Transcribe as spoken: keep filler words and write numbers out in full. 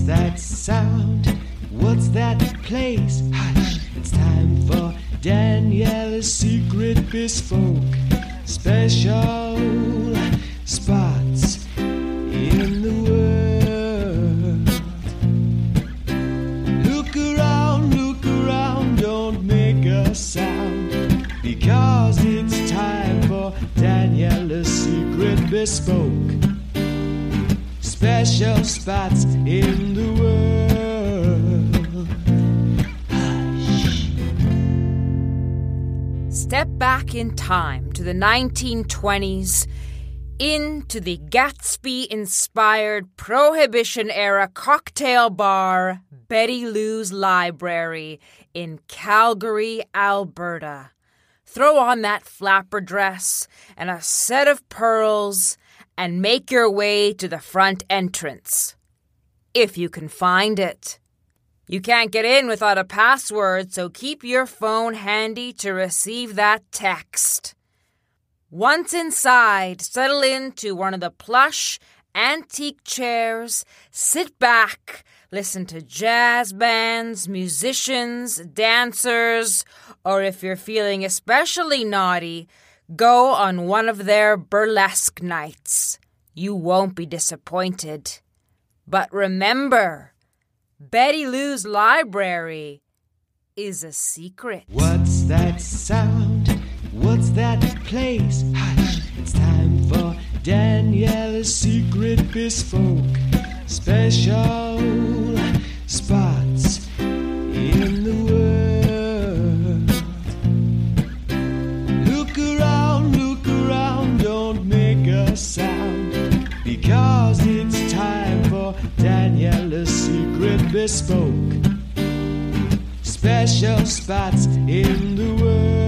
What's that sound? What's that place? Hush, it's time for Danielle's Secret Bespoke Special Spots in the World. Look around, look around, don't make a sound, because it's time for Danielle's Secret Bespoke Special Spots in the World. Step back in time to the nineteen twenties, into the Gatsby-inspired Prohibition-era cocktail bar, Betty Lou's Library, in Calgary, Alberta. Throw on that flapper dress and a set of pearls and make your way to the front entrance, if you can find it. You can't get in without a password, so keep your phone handy to receive that text. Once inside, settle into one of the plush, antique chairs, sit back, listen to jazz bands, musicians, dancers, or if you're feeling especially naughty, go on one of their burlesque nights. You won't be disappointed. But remember, Betty Lou's Library is a secret. What's that sound? What's that place? Hush, it's time for Danielle's Secret Bespoke Special Spots in the World. Look around, look around, don't make a sound, because it's time for Danielle's Secret Bespoke Special Spots in the World.